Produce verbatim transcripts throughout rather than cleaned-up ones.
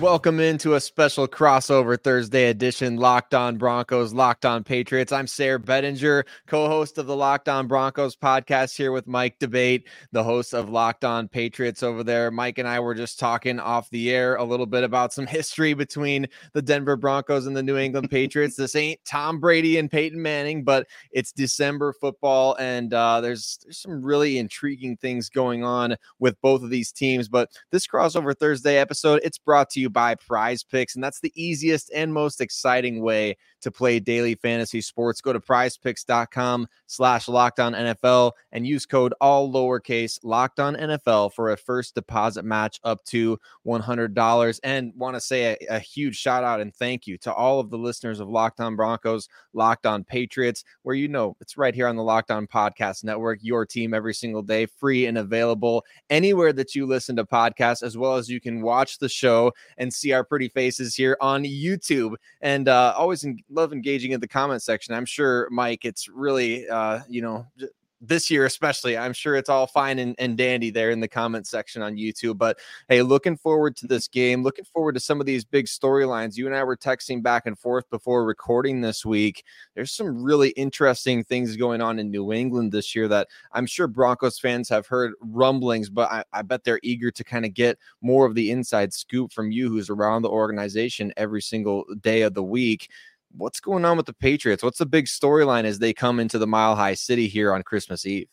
Welcome into a special crossover Thursday edition, Locked On Broncos, Locked On Patriots. I'm Sayre Bedinger, co-host of the Locked On Broncos podcast here with Mike D'Abate, the host of Locked On Patriots over there. Mike and I were just talking off the air a little bit about some history between the Denver Broncos and the New England Patriots. This ain't Tom Brady and Peyton Manning, but it's December football, and uh, there's, there's some really intriguing things going on with both of these teams. But this crossover Thursday episode, it's brought to you by Prize Picks, and that's the easiest and most exciting way to play daily fantasy sports. Go to prizepicks.com slash LockedOnNFL and use code all lowercase LockedOnNFL for a first deposit match up to one hundred dollars. And want to say a, a huge shout out and thank you to all of the listeners of Locked On Broncos, Locked On Patriots, where you know it's right here on the Locked On Podcast Network, your team every single day, free and available anywhere that you listen to podcasts, as well as you can watch the show and see our pretty faces here on YouTube. And uh, always en- love engaging in the comment section. I'm sure, Mike, it's really, uh, you know, j- this year especially, I'm sure it's all fine and, and dandy there in the comment section on YouTube. But hey, looking forward to this game, looking forward to some of these big storylines. You and I were texting back and forth before recording this week. There's some really interesting things going on in New England this year that I'm sure Broncos fans have heard rumblings, but I, I bet they're eager to kind of get more of the inside scoop from you, who's around the organization every single day of the week. What's going on with the Patriots? What's the big storyline as they come into the Mile High City here on Christmas Eve?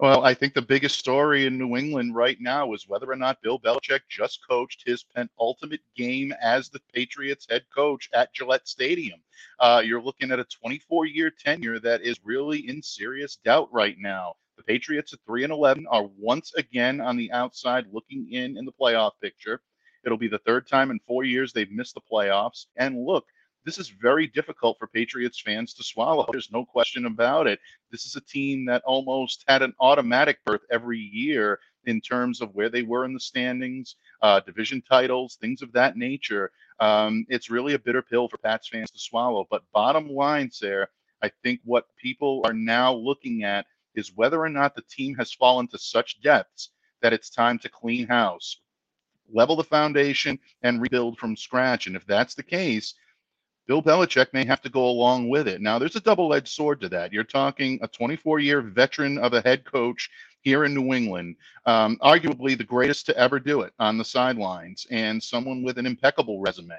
Well, I think the biggest story in New England right now is whether or not Bill Belichick just coached his penultimate game as the Patriots head coach at Gillette Stadium. Uh, you're looking at a twenty-four year tenure that is really in serious doubt right now. The Patriots at three and eleven are once again on the outside looking in in the playoff picture. It'll be the third time in four years they've missed the playoffs. And look, this is very difficult for Patriots fans to swallow. There's no question about it. This is a team that almost had an automatic berth every year in terms of where they were in the standings, uh, division titles, things of that nature. Um, it's really a bitter pill for Pats fans to swallow. But bottom line, Sarah, I think what people are now looking at is whether or not the team has fallen to such depths that it's time to clean house, level the foundation, and rebuild from scratch. And if that's the case, Bill Belichick may have to go along with it. Now, there's a double-edged sword to that. You're talking a twenty-four year veteran of a head coach here in New England, um, arguably the greatest to ever do it on the sidelines, and someone with an impeccable resume,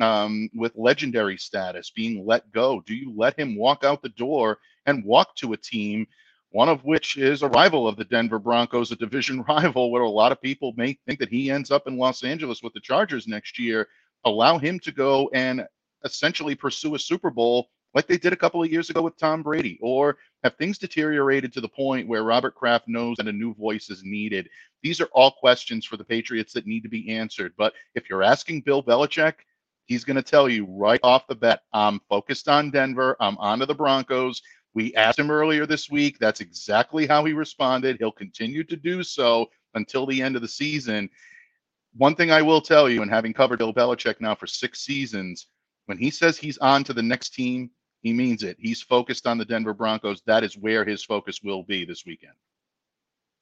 um, with legendary status, being let go. Do you let him walk out the door and walk to a team, one of which is a rival of the Denver Broncos, a division rival, where a lot of people may think that he ends up in Los Angeles with the Chargers next year? Allow him to go and essentially pursue a Super Bowl like they did a couple of years ago with Tom Brady? Or have things deteriorated to the point where Robert Kraft knows that a new voice is needed? These are all questions for the Patriots that need to be answered. But if you're asking Bill Belichick, he's going to tell you right off the bat, I'm focused on Denver. I'm onto the Broncos. We asked him earlier this week. That's exactly how he responded. He'll continue to do so until the end of the season. One thing I will tell you, and having covered Bill Belichick now for six seasons, when he says he's on to the next team, he means it. He's focused on the Denver Broncos. That is where his focus will be this weekend.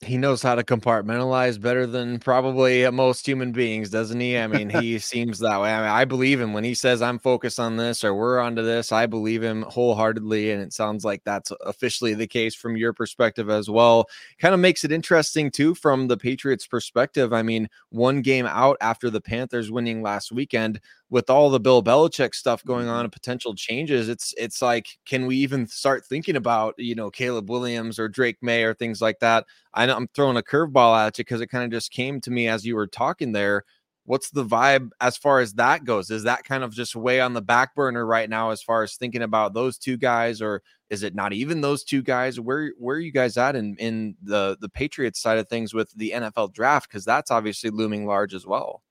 He knows how to compartmentalize better than probably most human beings, doesn't he? I mean, he seems that way. I mean, I believe him when he says I'm focused on this or we're onto this. I believe him wholeheartedly, and it sounds like that's officially the case from your perspective as well. Kind of makes it interesting, too, from the Patriots' perspective. I mean, one game out after the Panthers winning last weekend, with all the Bill Belichick stuff going on and potential changes, it's it's like, can we even start thinking about, you know, Caleb Williams or Drake Maye or things like that? I know I'm throwing a curveball at you because it kind of just came to me as you were talking there. What's the vibe as far as that goes? Is that kind of just way on the back burner right now as far as thinking about those two guys, or is it not even those two guys? Where where are you guys at in, in the, the Patriots side of things with the N F L draft? Because that's obviously looming large as well.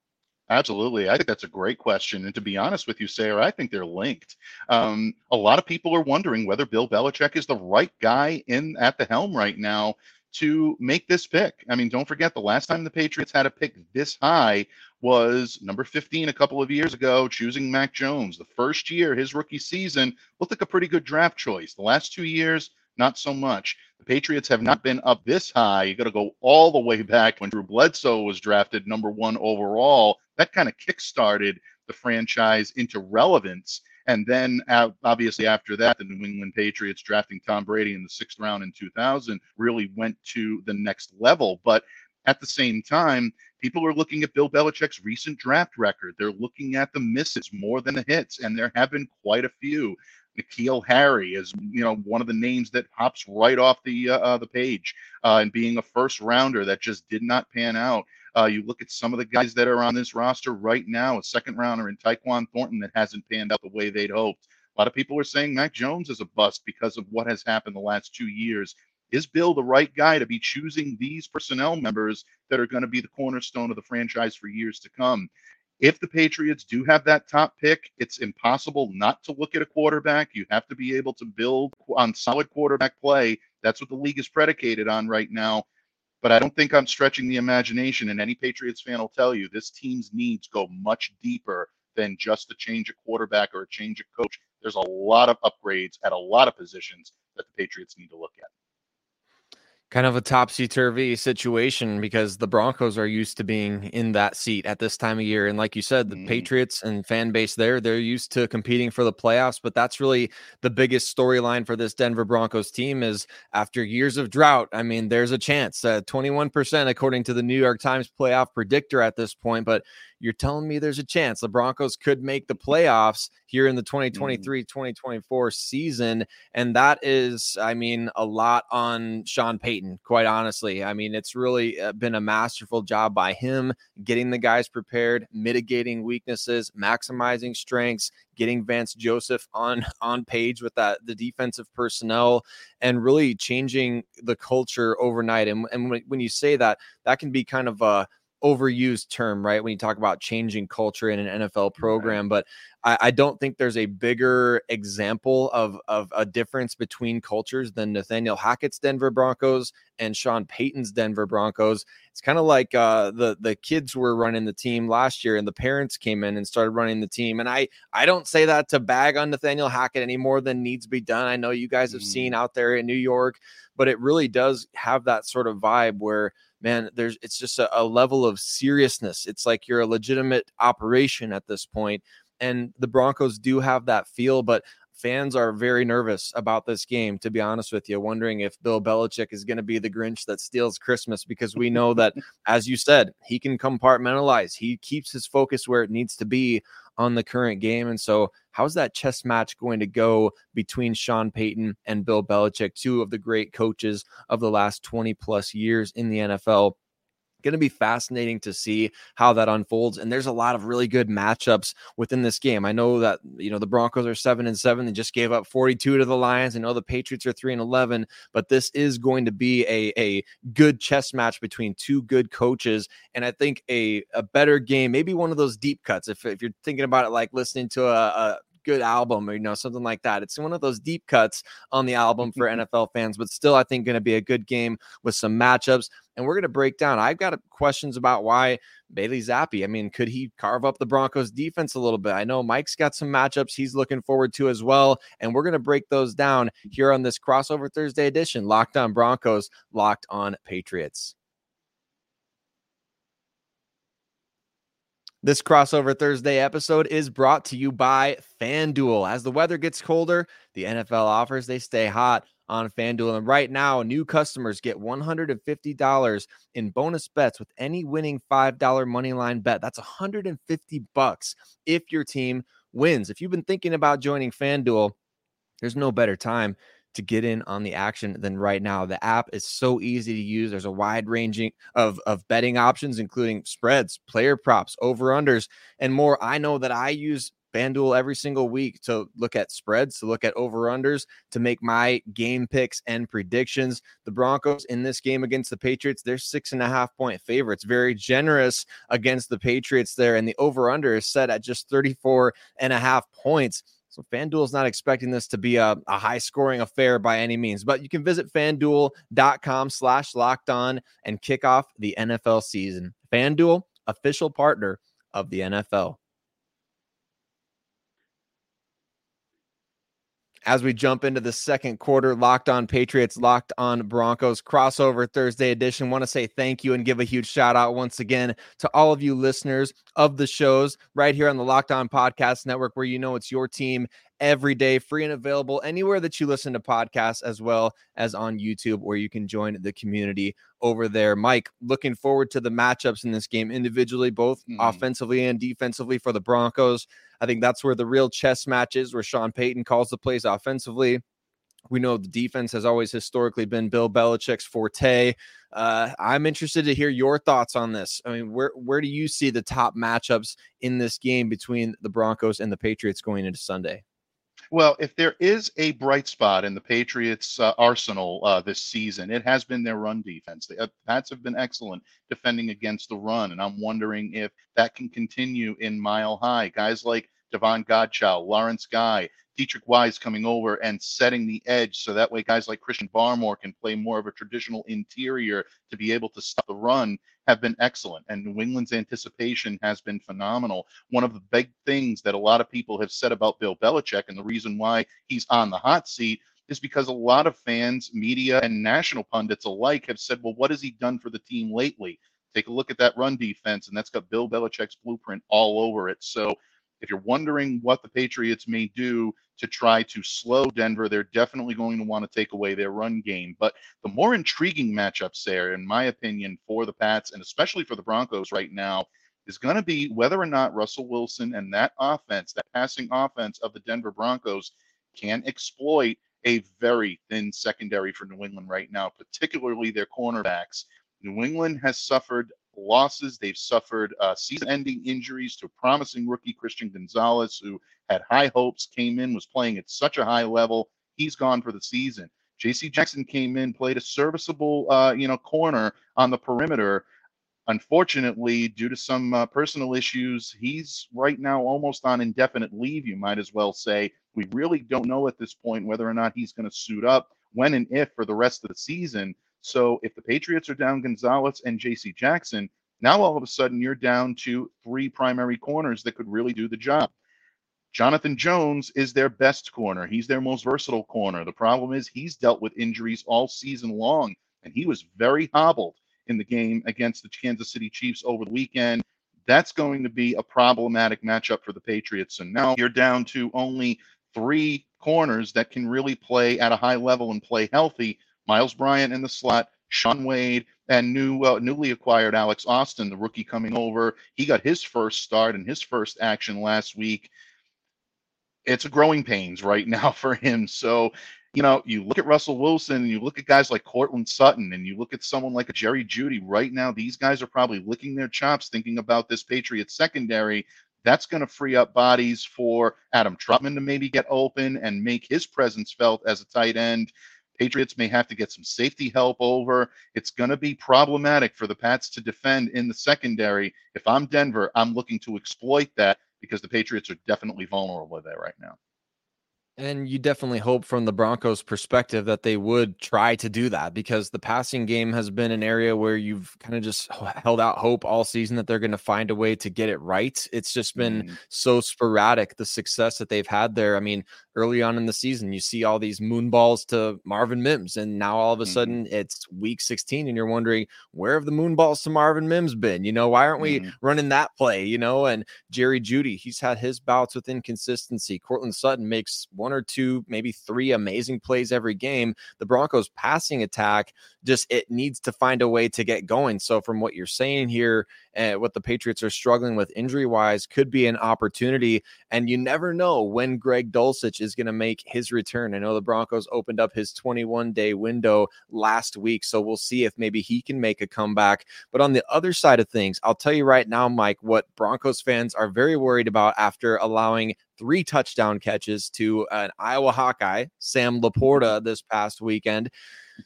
Absolutely. I think that's a great question. And to be honest with you, Sayre, I think they're linked. Um, a lot of people are wondering whether Bill Belichick is the right guy in at the helm right now to make this pick. I mean, don't forget, the last time the Patriots had a pick this high was number fifteen a couple of years ago, choosing Mac Jones. The first year, his rookie season, looked like a pretty good draft choice. The last two years, not so much. The Patriots have not been up this high. You got to go all the way back when Drew Bledsoe was drafted number one overall. That kind of kickstarted the franchise into relevance. And then, obviously, after that, the New England Patriots drafting Tom Brady in the sixth round in two thousand really went to the next level. But at the same time, people are looking at Bill Belichick's recent draft record. They're looking at the misses more than the hits, and there have been quite a few. N'Keal Harry is, you know, one of the names that pops right off the uh, the page, uh, and being a first rounder that just did not pan out. Uh, you look at some of the guys that are on this roster right now, a second rounder in Tyquan Thornton that hasn't panned out the way they'd hoped. A lot of people are saying Mac Jones is a bust because of what has happened the last two years. Is Bill the right guy to be choosing these personnel members that are going to be the cornerstone of the franchise for years to come? If the Patriots do have that top pick, it's impossible not to look at a quarterback. You have to be able to build on solid quarterback play. That's what the league is predicated on right now. But I don't think I'm stretching the imagination, and any Patriots fan will tell you this team's needs go much deeper than just a change of quarterback or a change of coach. There's a lot of upgrades at a lot of positions that the Patriots need to look at. Kind of a topsy-turvy situation, because the Broncos are used to being in that seat at this time of year. And like you said, the mm. Patriots and fan base there, they're used to competing for the playoffs. But that's really the biggest storyline for this Denver Broncos team is, after years of drought, I mean, there's a chance. Uh, twenty-one percent according to the New York Times playoff predictor at this point. But you're telling me there's a chance the Broncos could make the playoffs here in the twenty twenty-three twenty twenty-four season. And that is, I mean, a lot on Sean Payton, quite honestly. I mean, it's really been a masterful job by him, getting the guys prepared, mitigating weaknesses, maximizing strengths, getting Vance Joseph on, on page with that, the defensive personnel, and really changing the culture overnight. And, and when, when you say that, that can be kind of a overused term, right? When you talk about changing culture in an N F L program, right. But I, I don't think there's a bigger example of, of a difference between cultures than Nathaniel Hackett's Denver Broncos and Sean Payton's Denver Broncos. It's kind of like uh, the, the kids were running the team last year and the parents came in and started running the team. And I, I don't say that to bag on Nathaniel Hackett any more than needs to be done. I know you guys have mm. seen out there in New York, but it really does have that sort of vibe where, man, there's it's just a, a level of seriousness. It's like you're a legitimate operation at this point. And the Broncos do have that feel, but fans are very nervous about this game, to be honest with you, wondering if Bill Belichick is going to be the Grinch that steals Christmas, because we know that, as you said, he can compartmentalize. He keeps his focus where it needs to be on the current game. And so how's that chess match going to go between Sean Payton and Bill Belichick, two of the great coaches of the last twenty plus years in the N F L? Going to be fascinating to see how that unfolds. And there's a lot of really good matchups within this game. I know that, you know, the Broncos are seven and seven. They just gave up forty-two to the Lions. I know the Patriots are three and 11, but this is going to be a, a good chess match between two good coaches. And I think a, a better game, maybe one of those deep cuts. If, if you're thinking about it, like listening to a, a good album, or, you know, something like that, it's one of those deep cuts on the album for N F L fans, but still, I think going to be a good game with some matchups. And we're going to break down. I've got questions about why Bailey Zappe. I mean, could he carve up the Broncos defense a little bit? I know Mike's got some matchups he's looking forward to as well. And we're going to break those down here on this crossover Thursday edition. Locked On Broncos, Locked On Patriots. This crossover Thursday episode is brought to you by FanDuel. As the weather gets colder, the N F L offers, they stay hot on FanDuel. And right now, new customers get one hundred fifty dollars in bonus bets with any winning five dollar moneyline bet. That's one hundred fifty bucks if your team wins. If you've been thinking about joining FanDuel, there's no better time to get in on the action than right now. The app is so easy to use. There's a wide ranging of, of betting options, including spreads, player props, over-unders, and more. I know that I use FanDuel every single week to look at spreads, to look at over-unders, to make my game picks and predictions. The Broncos in this game against the Patriots, they're six and a half point favorites. Very generous against the Patriots there. And the over-under is set at just thirty-four and a half points. So FanDuel is not expecting this to be a, a high-scoring affair by any means. But you can visit FanDuel.com slash locked on and kick off the N F L season. FanDuel, official partner of the N F L. As we jump into the second quarter, Locked On Patriots, Locked On Broncos, crossover Thursday edition. Want to say thank you and give a huge shout out once again to all of you listeners of the shows right here on the Locked On Podcast Network, where you know it's your team every day, free and available anywhere that you listen to podcasts, as well as on YouTube, where you can join the community over there. Mike, looking forward to the matchups in this game individually, both mm. offensively and defensively for the Broncos. I think that's where the real chess match is, where Sean Payton calls the plays offensively. We know the defense has always historically been Bill Belichick's forte. Uh, I'm interested to hear your thoughts on this. I mean, where where do you see the top matchups in this game between the Broncos and the Patriots going into Sunday? Well, if there is a bright spot in the Patriots' uh, arsenal uh, this season, it has been their run defense. The uh, Pats have been excellent defending against the run, and I'm wondering if that can continue in Mile High. Guys like Deatrich Godchaux, Lawrence Guy, Deatrich Wise coming over and setting the edge, so that way guys like Christian Barmore can play more of a traditional interior to be able to stop the run, have been excellent. And New England's anticipation has been phenomenal. One of the big things that a lot of people have said about Bill Belichick, and the reason why he's on the hot seat, is because a lot of fans, media, and national pundits alike have said, well, what has he done for the team lately? Take a look at that run defense, and that's got Bill Belichick's blueprint all over it. So if you're wondering what the Patriots may do to try to slow Denver, they're definitely going to want to take away their run game. But the more intriguing matchups there, in my opinion, for the Pats and especially for the Broncos right now, is going to be whether or not Russell Wilson and that offense, that passing offense of the Denver Broncos, can exploit a very thin secondary for New England right now, particularly their cornerbacks. New England has suffered losses. They've suffered uh, season-ending injuries to promising rookie Christian Gonzalez, who had high hopes, came in, was playing at such a high level. He's gone for the season. J C. Jackson came in, played a serviceable uh, you know, corner on the perimeter. Unfortunately, due to some uh, personal issues, he's right now almost on indefinite leave, you might as well say. We really don't know at this point whether or not he's going to suit up, when and if, for the rest of the season. So if the Patriots are down Gonzalez and J C. Jackson, now all of a sudden you're down to three primary corners that could really do the job. Jonathan Jones is their best corner. He's their most versatile corner. The problem is he's dealt with injuries all season long, and he was very hobbled in the game against the Kansas City Chiefs over the weekend. That's going to be a problematic matchup for the Patriots. And now you're down to only three corners that can really play at a high level and play healthy. Miles Bryant in the slot, Sean Wade, and new uh, newly acquired Alex Austin, the rookie coming over. He got his first start and his first action last week. It's a growing pains right now for him. So, you know, you look at Russell Wilson and you look at guys like Courtland Sutton and you look at someone like a Jerry Jeudy right now. These guys are probably licking their chops thinking about this Patriots secondary. That's going to free up bodies for Adam Troutman to maybe get open and make his presence felt as a tight end. Patriots may have to get some safety help over. It's going to be problematic for the Pats to defend in the secondary. If I'm Denver, I'm looking to exploit that because the Patriots are definitely vulnerable there right now. And you definitely hope from the Broncos' perspective that they would try to do that, because the passing game has been an area where you've kind of just held out hope all season that they're going to find a way to get it right. It's just been mm-hmm. so sporadic, the success that they've had there. I mean, early on in the season, you see all these moon balls to Marvin Mims, and now all of a mm-hmm. sudden it's week sixteen and you're wondering, where have the moon balls to Marvin Mims been? You know, why aren't we mm-hmm. running that play? You know, and Jerry Jeudy, he's had his bouts with inconsistency. Courtland Sutton makes one one or two, maybe three amazing plays every game. The Broncos passing attack, just it needs to find a way to get going. So from what you're saying here, uh, what the Patriots are struggling with injury-wise could be an opportunity, and you never know when Greg Dulcich is going to make his return. I know the Broncos opened up his twenty-one day window last week, so we'll see if maybe he can make a comeback. But on the other side of things, I'll tell you right now, Mike, what Broncos fans are very worried about after allowing three touchdown catches to an Iowa Hawkeye, Sam Laporta, this past weekend.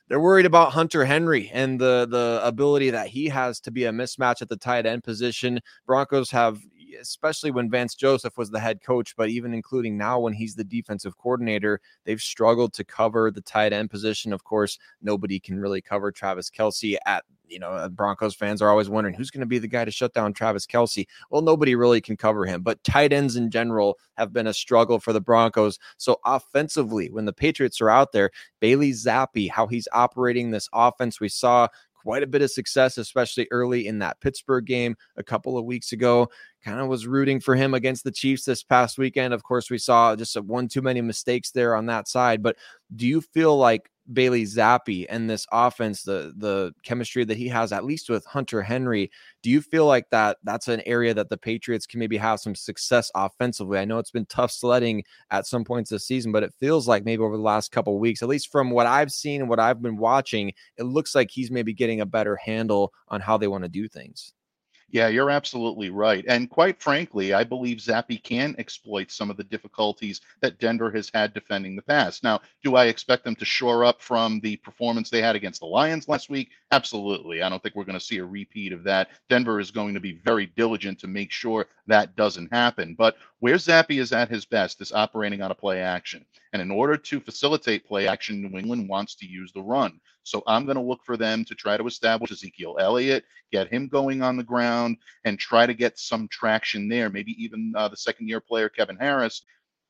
They're worried about Hunter Henry and the, the ability that he has to be a mismatch at the tight end position. Broncos have, especially when Vance Joseph was the head coach, but even including now when he's the defensive coordinator, they've struggled to cover the tight end position. Of course, nobody can really cover Travis Kelce at, you know, Broncos fans are always wondering who's going to be the guy to shut down Travis Kelce. Well, nobody really can cover him, but tight ends in general have been a struggle for the Broncos. So offensively, when the Patriots are out there, Bailey Zappe, how he's operating this offense, we saw quite a bit of success, especially early in that Pittsburgh game a couple of weeks ago. Kind of was rooting for him against the Chiefs this past weekend. Of course, we saw just one too many mistakes there on that side. But do you feel like Bailey Zappe and this offense, the the chemistry that he has, at least with Hunter Henry, do you feel like that that's an area that the Patriots can maybe have some success offensively? I know it's been tough sledding at some points this season, but it feels like maybe over the last couple of weeks, at least from what I've seen and what I've been watching, it looks like he's maybe getting a better handle on how they want to do things. Yeah, you're absolutely right. And quite frankly, I believe Zappe can exploit some of the difficulties that Denver has had defending the pass. Now, do I expect them to shore up from the performance they had against the Lions last week? Absolutely. I don't think we're going to see a repeat of that. Denver is going to be very diligent to make sure that doesn't happen. But where Zappe is at his best is operating on a play action. And in order to facilitate play action, New England wants to use the run. So I'm going to look for them to try to establish Ezekiel Elliott, get him going on the ground, and try to get some traction there. Maybe even uh, the second-year player, Kevin Harris.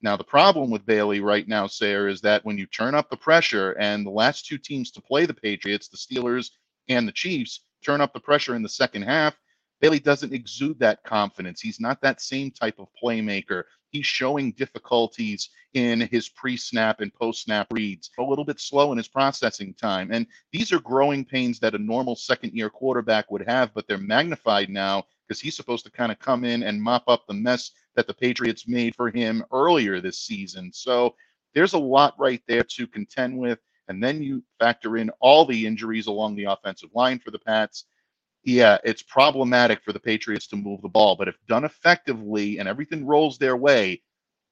Now, the problem with Bailey right now, Sayre, is that when you turn up the pressure, and the last two teams to play the Patriots, the Steelers and the Chiefs, turn up the pressure in the second half, Bailey doesn't exude that confidence. He's not that same type of playmaker. He's showing difficulties in his pre-snap and post-snap reads, a little bit slow in his processing time. And these are growing pains that a normal second-year quarterback would have, but they're magnified now because he's supposed to kind of come in and mop up the mess that the Patriots made for him earlier this season. So there's a lot right there to contend with. And then you factor in all the injuries along the offensive line for the Pats. Yeah, it's problematic for the Patriots to move the ball, but if done effectively and everything rolls their way,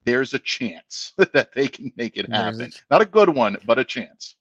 there's a chance that they can make it happen. Not a good one, but a chance.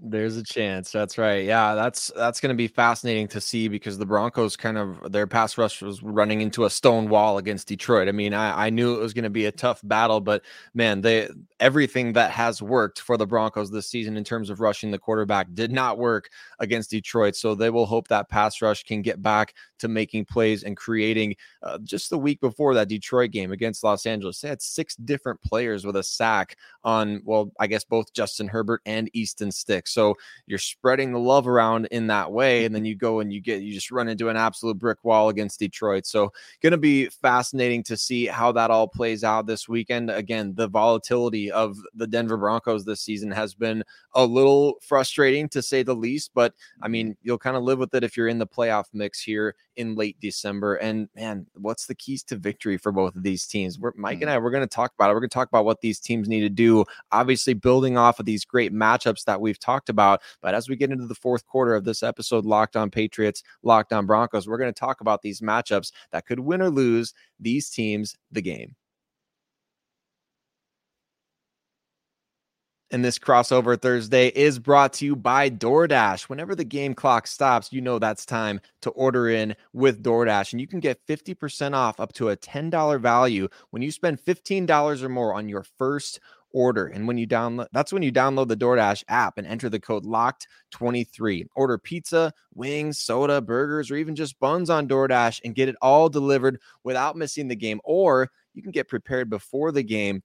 There's a chance. That's right. Yeah, that's that's going to be fascinating to see because the Broncos kind of their pass rush was running into a stone wall against Detroit. I mean, I, I knew it was going to be a tough battle, but man, they everything that has worked for the Broncos this season in terms of rushing the quarterback did not work against Detroit. So they will hope that pass rush can get back to making plays and creating. Uh, just the week before that Detroit game against Los Angeles, they had six different players with a sack on, well, I guess both Justin Herbert and Easton Stick. So you're spreading the love around in that way. And then you go and you get, you just run into an absolute brick wall against Detroit. So going to be fascinating to see how that all plays out this weekend. Again, the volatility of the Denver Broncos this season has been a little frustrating to say the least, but I mean, you'll kind of live with it if you're in the playoff mix here in late December. And man, what's the keys to victory for both of these teams? We're, Mike and I, we're going to talk about it. We're going to talk about what these teams need to do, obviously building off of these great matchups that we've talked about. But as we get into the fourth quarter of this episode, Locked On Patriots, Locked On Broncos, we're going to talk about these matchups that could win or lose these teams the game. And this crossover Thursday is brought to you by DoorDash. Whenever the game clock stops, you know that's time to order in with DoorDash. And you can get fifty percent off up to a ten dollars value when you spend fifteen dollars or more on your first order. And when you download, that's when you download the DoorDash app and enter the code locked twenty-three. Order pizza, wings, soda, burgers, or even just buns on DoorDash and get it all delivered without missing the game. Or you can get prepared before the game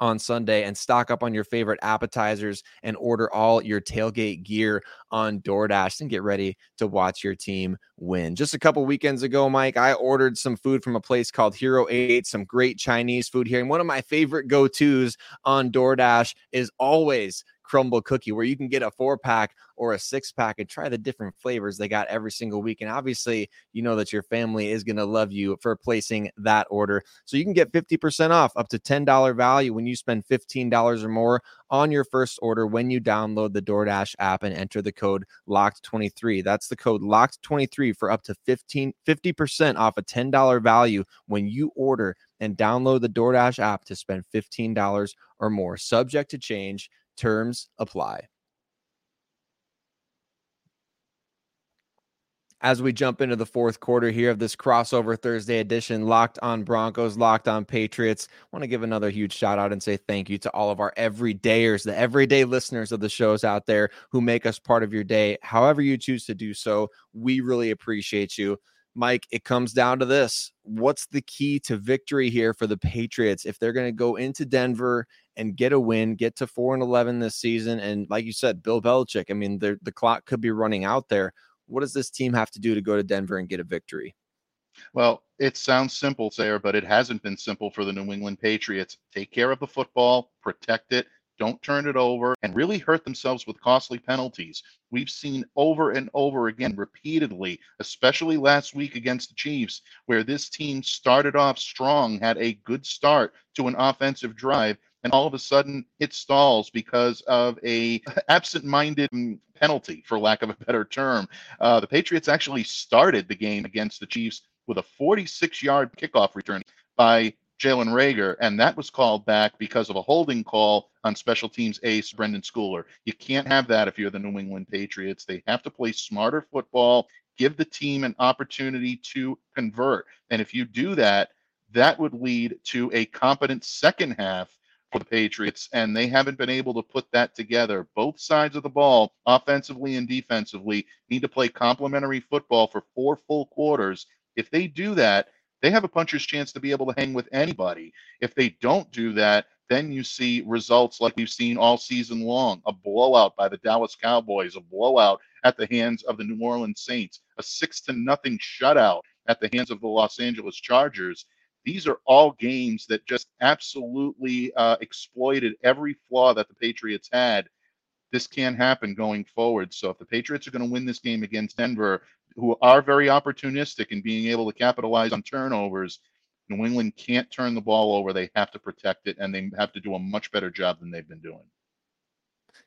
on Sunday and stock up on your favorite appetizers and order all your tailgate gear on DoorDash and get ready to watch your team win. Just a couple weekends ago, Mike, I ordered some food from a place called Hero eight, some great Chinese food here. And one of my favorite go-tos on DoorDash is always crumble cookie, where you can get a four pack or a six pack and try the different flavors they got every single week. And obviously, you know that your family is going to love you for placing that order. So you can get fifty percent off, up to ten dollars value when you spend fifteen dollars or more on your first order when you download the DoorDash app and enter the code locked twenty-three. That's the code locked twenty-three for up to fifteen, fifty percent off a ten dollars value when you order and download the DoorDash app to spend fifteen dollars or more. Subject to change. Terms apply. As we jump into the fourth quarter here of this crossover Thursday edition, Locked On Broncos, Locked On Patriots, I want to give another huge shout out and say thank you to all of our everydayers, the everyday listeners of the shows out there who make us part of your day. However you choose to do so, we really appreciate you. Mike, it comes down to this. What's the key to victory here for the Patriots if they're going to go into Denver and get a win, get to four and eleven this season? And like you said, Bill Belichick, I mean, the clock could be running out there. What does this team have to do to go to Denver and get a victory? Well, it sounds simple, Sayre, but it hasn't been simple for the New England Patriots. Take care of the football, protect it, don't turn it over, and really hurt themselves with costly penalties. We've seen over and over again repeatedly, especially last week against the Chiefs, where this team started off strong, had a good start to an offensive drive, and all of a sudden it stalls because of a absent-minded penalty, for lack of a better term. Uh, the Patriots actually started the game against the Chiefs with a forty-six-yard kickoff return by Jalen Reagor, and that was called back because of a holding call on special teams ace Brendan Schooler. You can't have that if you're the New England Patriots. They have to play smarter football, give the team an opportunity to convert. And if you do that, that would lead to a competent second half for the Patriots, and they haven't been able to put that together. Both sides of the ball, offensively and defensively, need to play complementary football for four full quarters. If they do that, they have a puncher's chance to be able to hang with anybody. If they don't do that, then you see results like we've seen all season long, a blowout by the Dallas Cowboys, a blowout at the hands of the New Orleans Saints, a six to nothing shutout at the hands of the Los Angeles Chargers. These are all games that just absolutely uh, exploited every flaw that the Patriots had. This can happen going forward. So if the Patriots are going to win this game against Denver, who are very opportunistic in being able to capitalize on turnovers, New England can't turn the ball over. They have to protect it, and they have to do a much better job than they've been doing.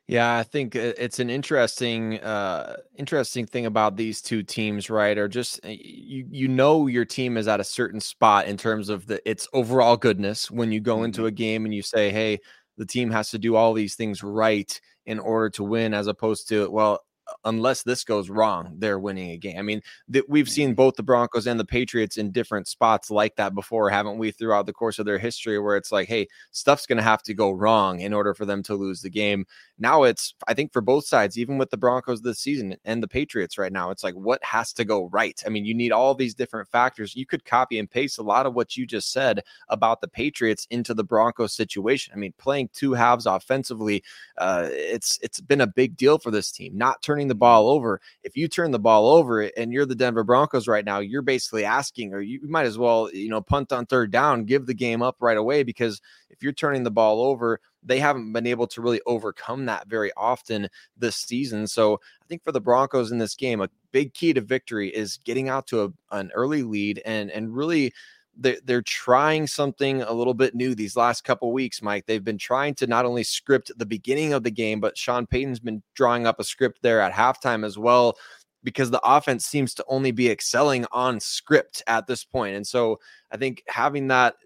Yeah, I think it's an interesting, uh, interesting thing about these two teams, right? Or just, you you know, your team is at a certain spot in terms of the its overall goodness when you go into a game and you say, hey, the team has to do all these things right in order to win, as opposed to, well, unless this goes wrong, they're winning a game. I mean, th- we've seen both the Broncos and the Patriots in different spots like that before, haven't we, throughout the course of their history, where it's like, hey, stuff's going to have to go wrong in order for them to lose the game. Now it's, I think, for both sides, even with the Broncos this season and the Patriots right now, it's like, what has to go right? I mean, you need all these different factors. You could copy and paste a lot of what you just said about the Patriots into the Broncos situation. I mean, playing two halves offensively, uh, it's it's been a big deal for this team, not turning the ball over. If you turn the ball over and you're the Denver Broncos right now, you're basically asking, or you might as well, you know, punt on third down, give the game up right away, because if you're turning the ball over, they haven't been able to really overcome that very often this season. So I think for the Broncos in this game, a big key to victory is getting out to a, an early lead and, and really They're, they're trying something a little bit new these last couple of weeks, Mike. They've been trying to not only script the beginning of the game, but Sean Payton's been drawing up a script there at halftime as well, because the offense seems to only be excelling on script at this point. And so I think having that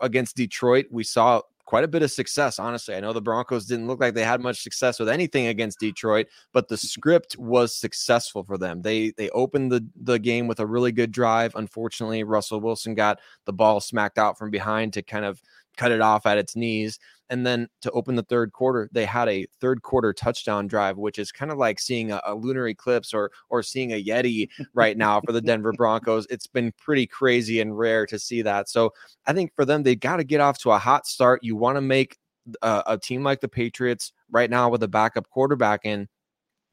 against Detroit, we saw quite a bit of success, honestly. I know the Broncos didn't look like they had much success with anything against Detroit, but the script was successful for them. They they opened the, the game with a really good drive. Unfortunately, Russell Wilson got the ball smacked out from behind to kind of cut it off at its knees. And then to open the third quarter, they had a third quarter touchdown drive, which is kind of like seeing a, a lunar eclipse or or seeing a Yeti right now for the Denver Broncos. It's been pretty crazy and rare to see that. So I think for them, they got to get off to a hot start. You want to make uh, a team like the Patriots right now with a backup quarterback in,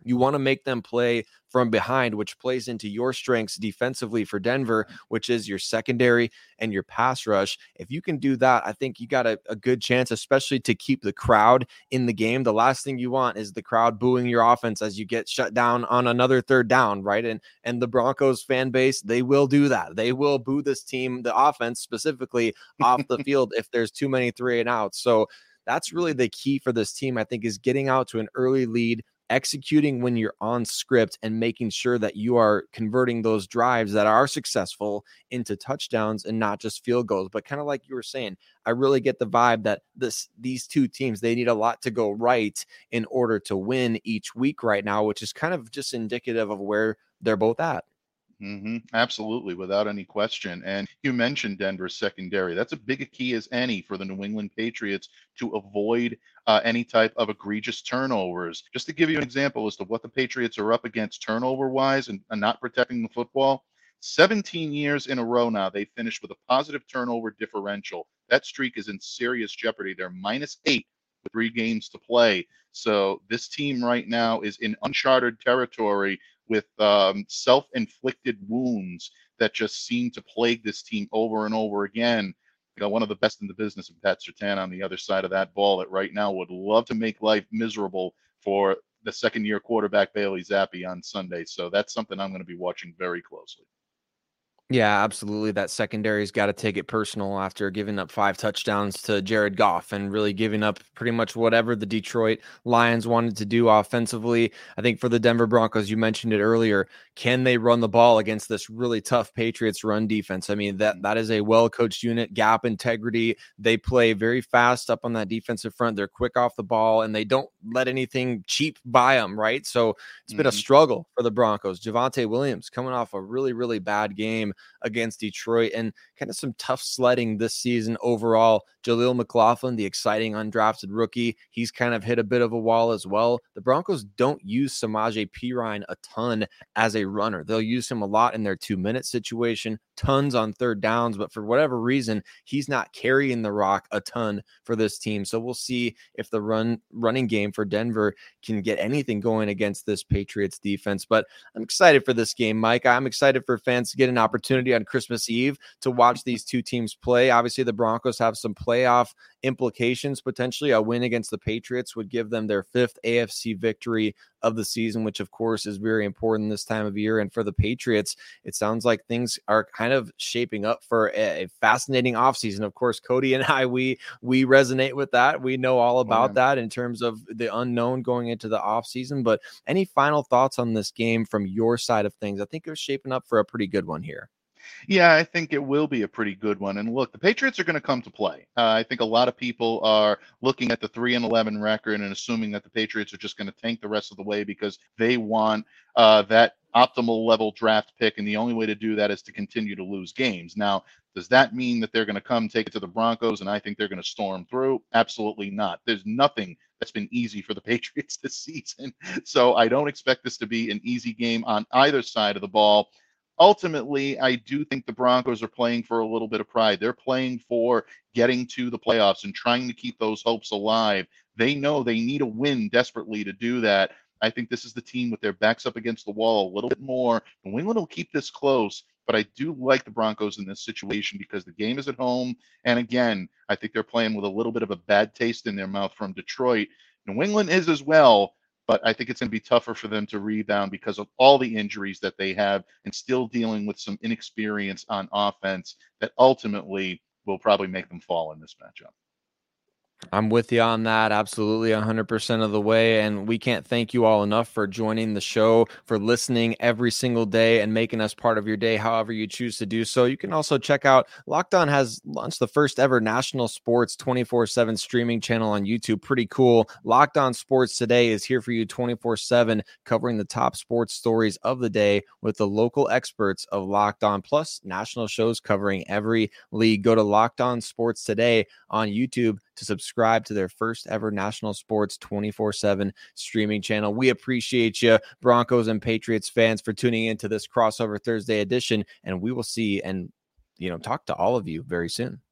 you want to make them play from behind, which plays into your strengths defensively for Denver, which is your secondary and your pass rush. If you can do that, I think you got a, a good chance, especially to keep the crowd in the game. The last thing you want is the crowd booing your offense as you get shut down on another third down, right? And and the Broncos fan base, they will do that. They will boo this team, the offense specifically, off the field if there's too many three and outs. So that's really the key for this team, I think, is getting out to an early lead, executing when you're on script, and making sure that you are converting those drives that are successful into touchdowns and not just field goals. But kind of like you were saying, I really get the vibe that this these two teams, they need a lot to go right in order to win each week right now, which is kind of just indicative of where they're both at. Mm-hmm. Absolutely, without any question. And you mentioned Denver's secondary. That's a big a key as any for the New England Patriots to avoid uh, any type of egregious turnovers. Just to give you an example as to what the Patriots are up against turnover-wise and, and not protecting the football, seventeen years in a row now they finished with a positive turnover differential. That streak is in serious jeopardy. They're minus eight with three games to play. So this team right now is in uncharted territory with um, self-inflicted wounds that just seem to plague this team over and over again. You know, one of the best in the business, of Pat Surtain, on the other side of that ball, that right now would love to make life miserable for the second-year quarterback Bailey Zappe on Sunday. So that's something I'm going to be watching very closely. Yeah, absolutely. That secondary's got to take it personal after giving up five touchdowns to Jared Goff and really giving up pretty much whatever the Detroit Lions wanted to do offensively. I think for the Denver Broncos, you mentioned it earlier, can they run the ball against this really tough Patriots run defense? I mean, that that is a well-coached unit, gap integrity. They play very fast up on that defensive front. They're quick off the ball, and they don't let anything cheap by them, right? So it's mm-hmm. been a struggle for the Broncos. Javonte Williams coming off a really, really bad game against Detroit, and kind of some tough sledding this season overall. Jaleel McLaughlin, the exciting undrafted rookie, he's kind of hit a bit of a wall as well. The Broncos don't use Samaje Perine a ton as a runner. They'll use him a lot in their two-minute situation, tons on third downs, but for whatever reason, he's not carrying the rock a ton for this team. So we'll see if the run running game for Denver can get anything going against this Patriots defense. But I'm excited for this game, Mike. I'm excited for fans to get an opportunity Opportunity on Christmas Eve to watch these two teams play. Obviously, the Broncos have some playoff implications. Potentially, a win against the Patriots would give them their fifth A F C victory of the season, which, of course, is very important this time of year. And for the Patriots, it sounds like things are kind of shaping up for a fascinating offseason. Of course, Cody and I, we we resonate with that. We know all about yeah. that in terms of the unknown going into the offseason. But any final thoughts on this game from your side of things? I think it was shaping up for a pretty good one here. Yeah, I think it will be a pretty good one. And look, the Patriots are going to come to play. Uh, I think a lot of people are looking at the three and eleven record and assuming that the Patriots are just going to tank the rest of the way because they want uh, that optimal level draft pick. And the only way to do that is to continue to lose games. Now, does that mean that they're going to come take it to the Broncos and I think they're going to storm through? Absolutely not. There's nothing that's been easy for the Patriots this season. So I don't expect this to be an easy game on either side of the ball. Ultimately, I do think the Broncos are playing for a little bit of pride. They're playing for getting to the playoffs and trying to keep those hopes alive. They know they need a win desperately to do that. I think this is the team with their backs up against the wall a little bit more. New England will keep this close, but I do like the Broncos in this situation because the game is at home. And again, I think they're playing with a little bit of a bad taste in their mouth from Detroit. New England is as well. But I think it's going to be tougher for them to rebound because of all the injuries that they have and still dealing with some inexperience on offense that ultimately will probably make them fall in this matchup. I'm with you on that. Absolutely. one hundred percent of the way. And we can't thank you all enough for joining the show, for listening every single day and making us part of your day, however you choose to do so. You can also check out Locked On has launched the first ever national sports twenty-four seven streaming channel on YouTube. Pretty cool. Locked On Sports Today is here for you twenty-four seven, covering the top sports stories of the day with the local experts of Locked On, plus national shows covering every league. Go to Locked On Sports Today on YouTube to subscribe to their first ever national sports twenty-four seven streaming channel. We appreciate you, Broncos and Patriots fans, for tuning into this crossover Thursday edition, and we will see and, you know, talk to all of you very soon.